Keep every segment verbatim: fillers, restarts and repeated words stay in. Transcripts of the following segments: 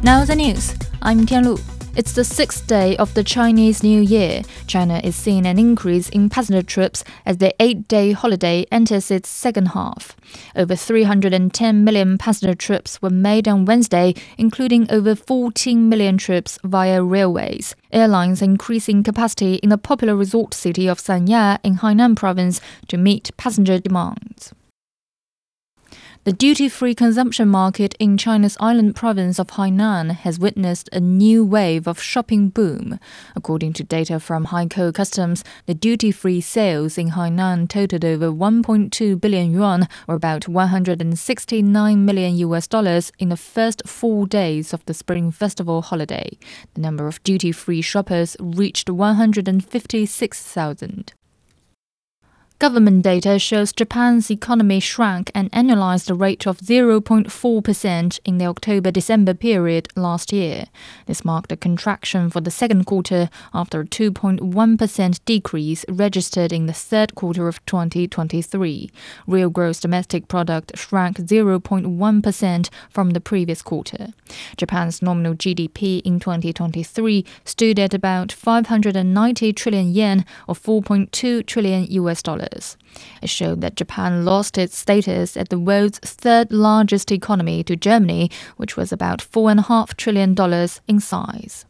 Now the news. I'm Tianlu. It's the sixth day of the Chinese New Year. China is seeing an increase in passenger trips as the eight-day holiday enters its second half. Over three hundred ten million passenger trips were made on Wednesday, including over fourteen million trips via railways. Airlines are increasing capacity in the popular resort city of Sanya in Hainan province to meet passenger demands. The duty-free consumption market in China's island province of Hainan has witnessed a new wave of shopping boom. According to data from Haiko Customs, the duty-free sales in Hainan totaled over one point two billion yuan, or about one hundred sixty-nine million U S dollars, in the first four days of the Spring Festival holiday. The number of duty-free shoppers reached one hundred fifty-six thousand. Government data shows Japan's economy shrank an annualized rate of zero point four percent in the October-December period last year. This marked a contraction for the second quarter after a two point one percent decrease registered in the third quarter of twenty twenty-three. Real gross domestic product shrank zero point one percent from the previous quarter. Japan's nominal G D P in twenty twenty-three stood at about five hundred ninety trillion yen, or four point two trillion U S dollars. It showed that Japan lost its status as the world's third-largest economy to Germany, which was about four point five trillion dollars in size.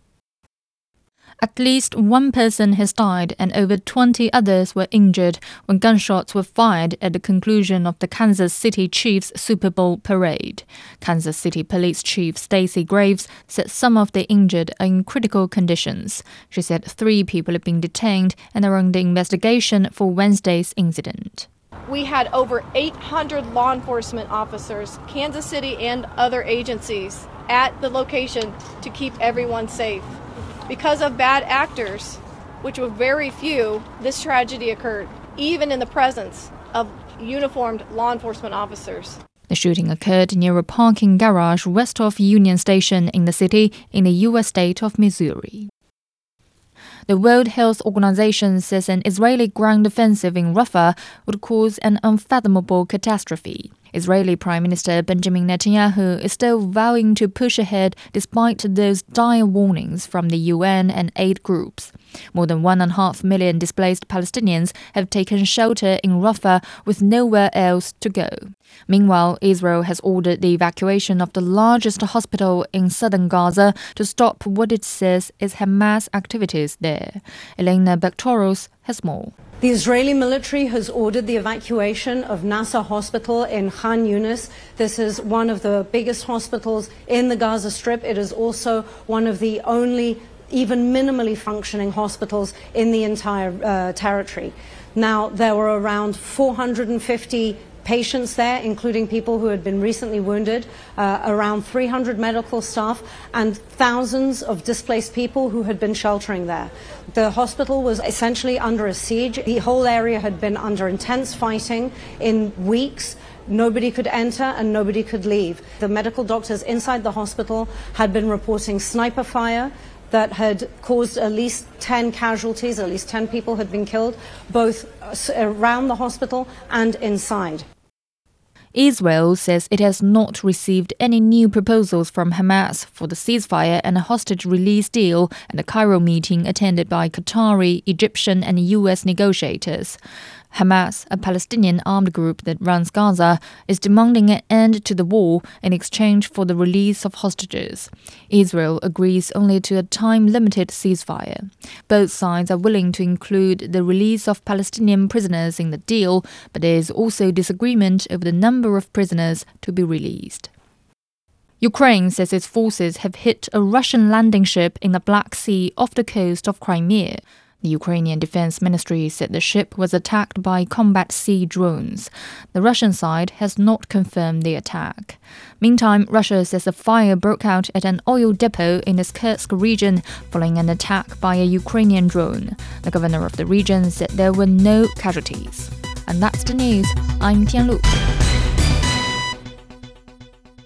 At least one person has died and over twenty others were injured when gunshots were fired at the conclusion of the Kansas City Chiefs Super Bowl parade. Kansas City Police Chief Stacy Graves said some of the injured are in critical conditions. She said three people have been detained and are under investigation for Wednesday's incident. We had over eight hundred law enforcement officers, Kansas City and other agencies, at the location to keep everyone safe. Because of bad actors, which were very few, this tragedy occurred, even in the presence of uniformed law enforcement officers. The shooting occurred near a parking garage west of Union Station in the city in the U S state of Missouri. The World Health Organization says an Israeli ground offensive in Rafah would cause an unfathomable catastrophe. Israeli Prime Minister Benjamin Netanyahu is still vowing to push ahead despite those dire warnings from the U N and aid groups. More than one and a half million displaced Palestinians have taken shelter in Rafah with nowhere else to go. Meanwhile, Israel has ordered the evacuation of the largest hospital in southern Gaza to stop what it says is Hamas activities there. Elena Baktoros has more. The Israeli military has ordered the evacuation of Nasser Hospital in Khan Yunis. This is one of the biggest hospitals in the Gaza Strip. It is also one of the only even minimally functioning hospitals in the entire uh, territory. Now, there were around four hundred fifty patients there, including people who had been recently wounded, uh, around three hundred medical staff, and thousands of displaced people who had been sheltering there. The hospital was essentially under a siege. The whole area had been under intense fighting in weeks. Nobody could enter and nobody could leave. The medical doctors inside the hospital had been reporting sniper fire that had caused at least ten casualties. At least ten people had been killed, both around the hospital and inside. Israel says it has not received any new proposals from Hamas for the ceasefire and a hostage release deal at the Cairo meeting attended by Qatari, Egyptian and U S negotiators. Hamas, a Palestinian armed group that runs Gaza, is demanding an end to the war in exchange for the release of hostages. Israel agrees only to a time-limited ceasefire. Both sides are willing to include the release of Palestinian prisoners in the deal, but there is also disagreement over the number of prisoners to be released. Ukraine says its forces have hit a Russian landing ship in the Black Sea off the coast of Crimea. The Ukrainian Defense Ministry said the ship was attacked by combat sea drones. The Russian side has not confirmed the attack. Meantime, Russia says a fire broke out at an oil depot in its Kursk region following an attack by a Ukrainian drone. The governor of the region said there were no casualties. And that's the news. I'm Tianlu.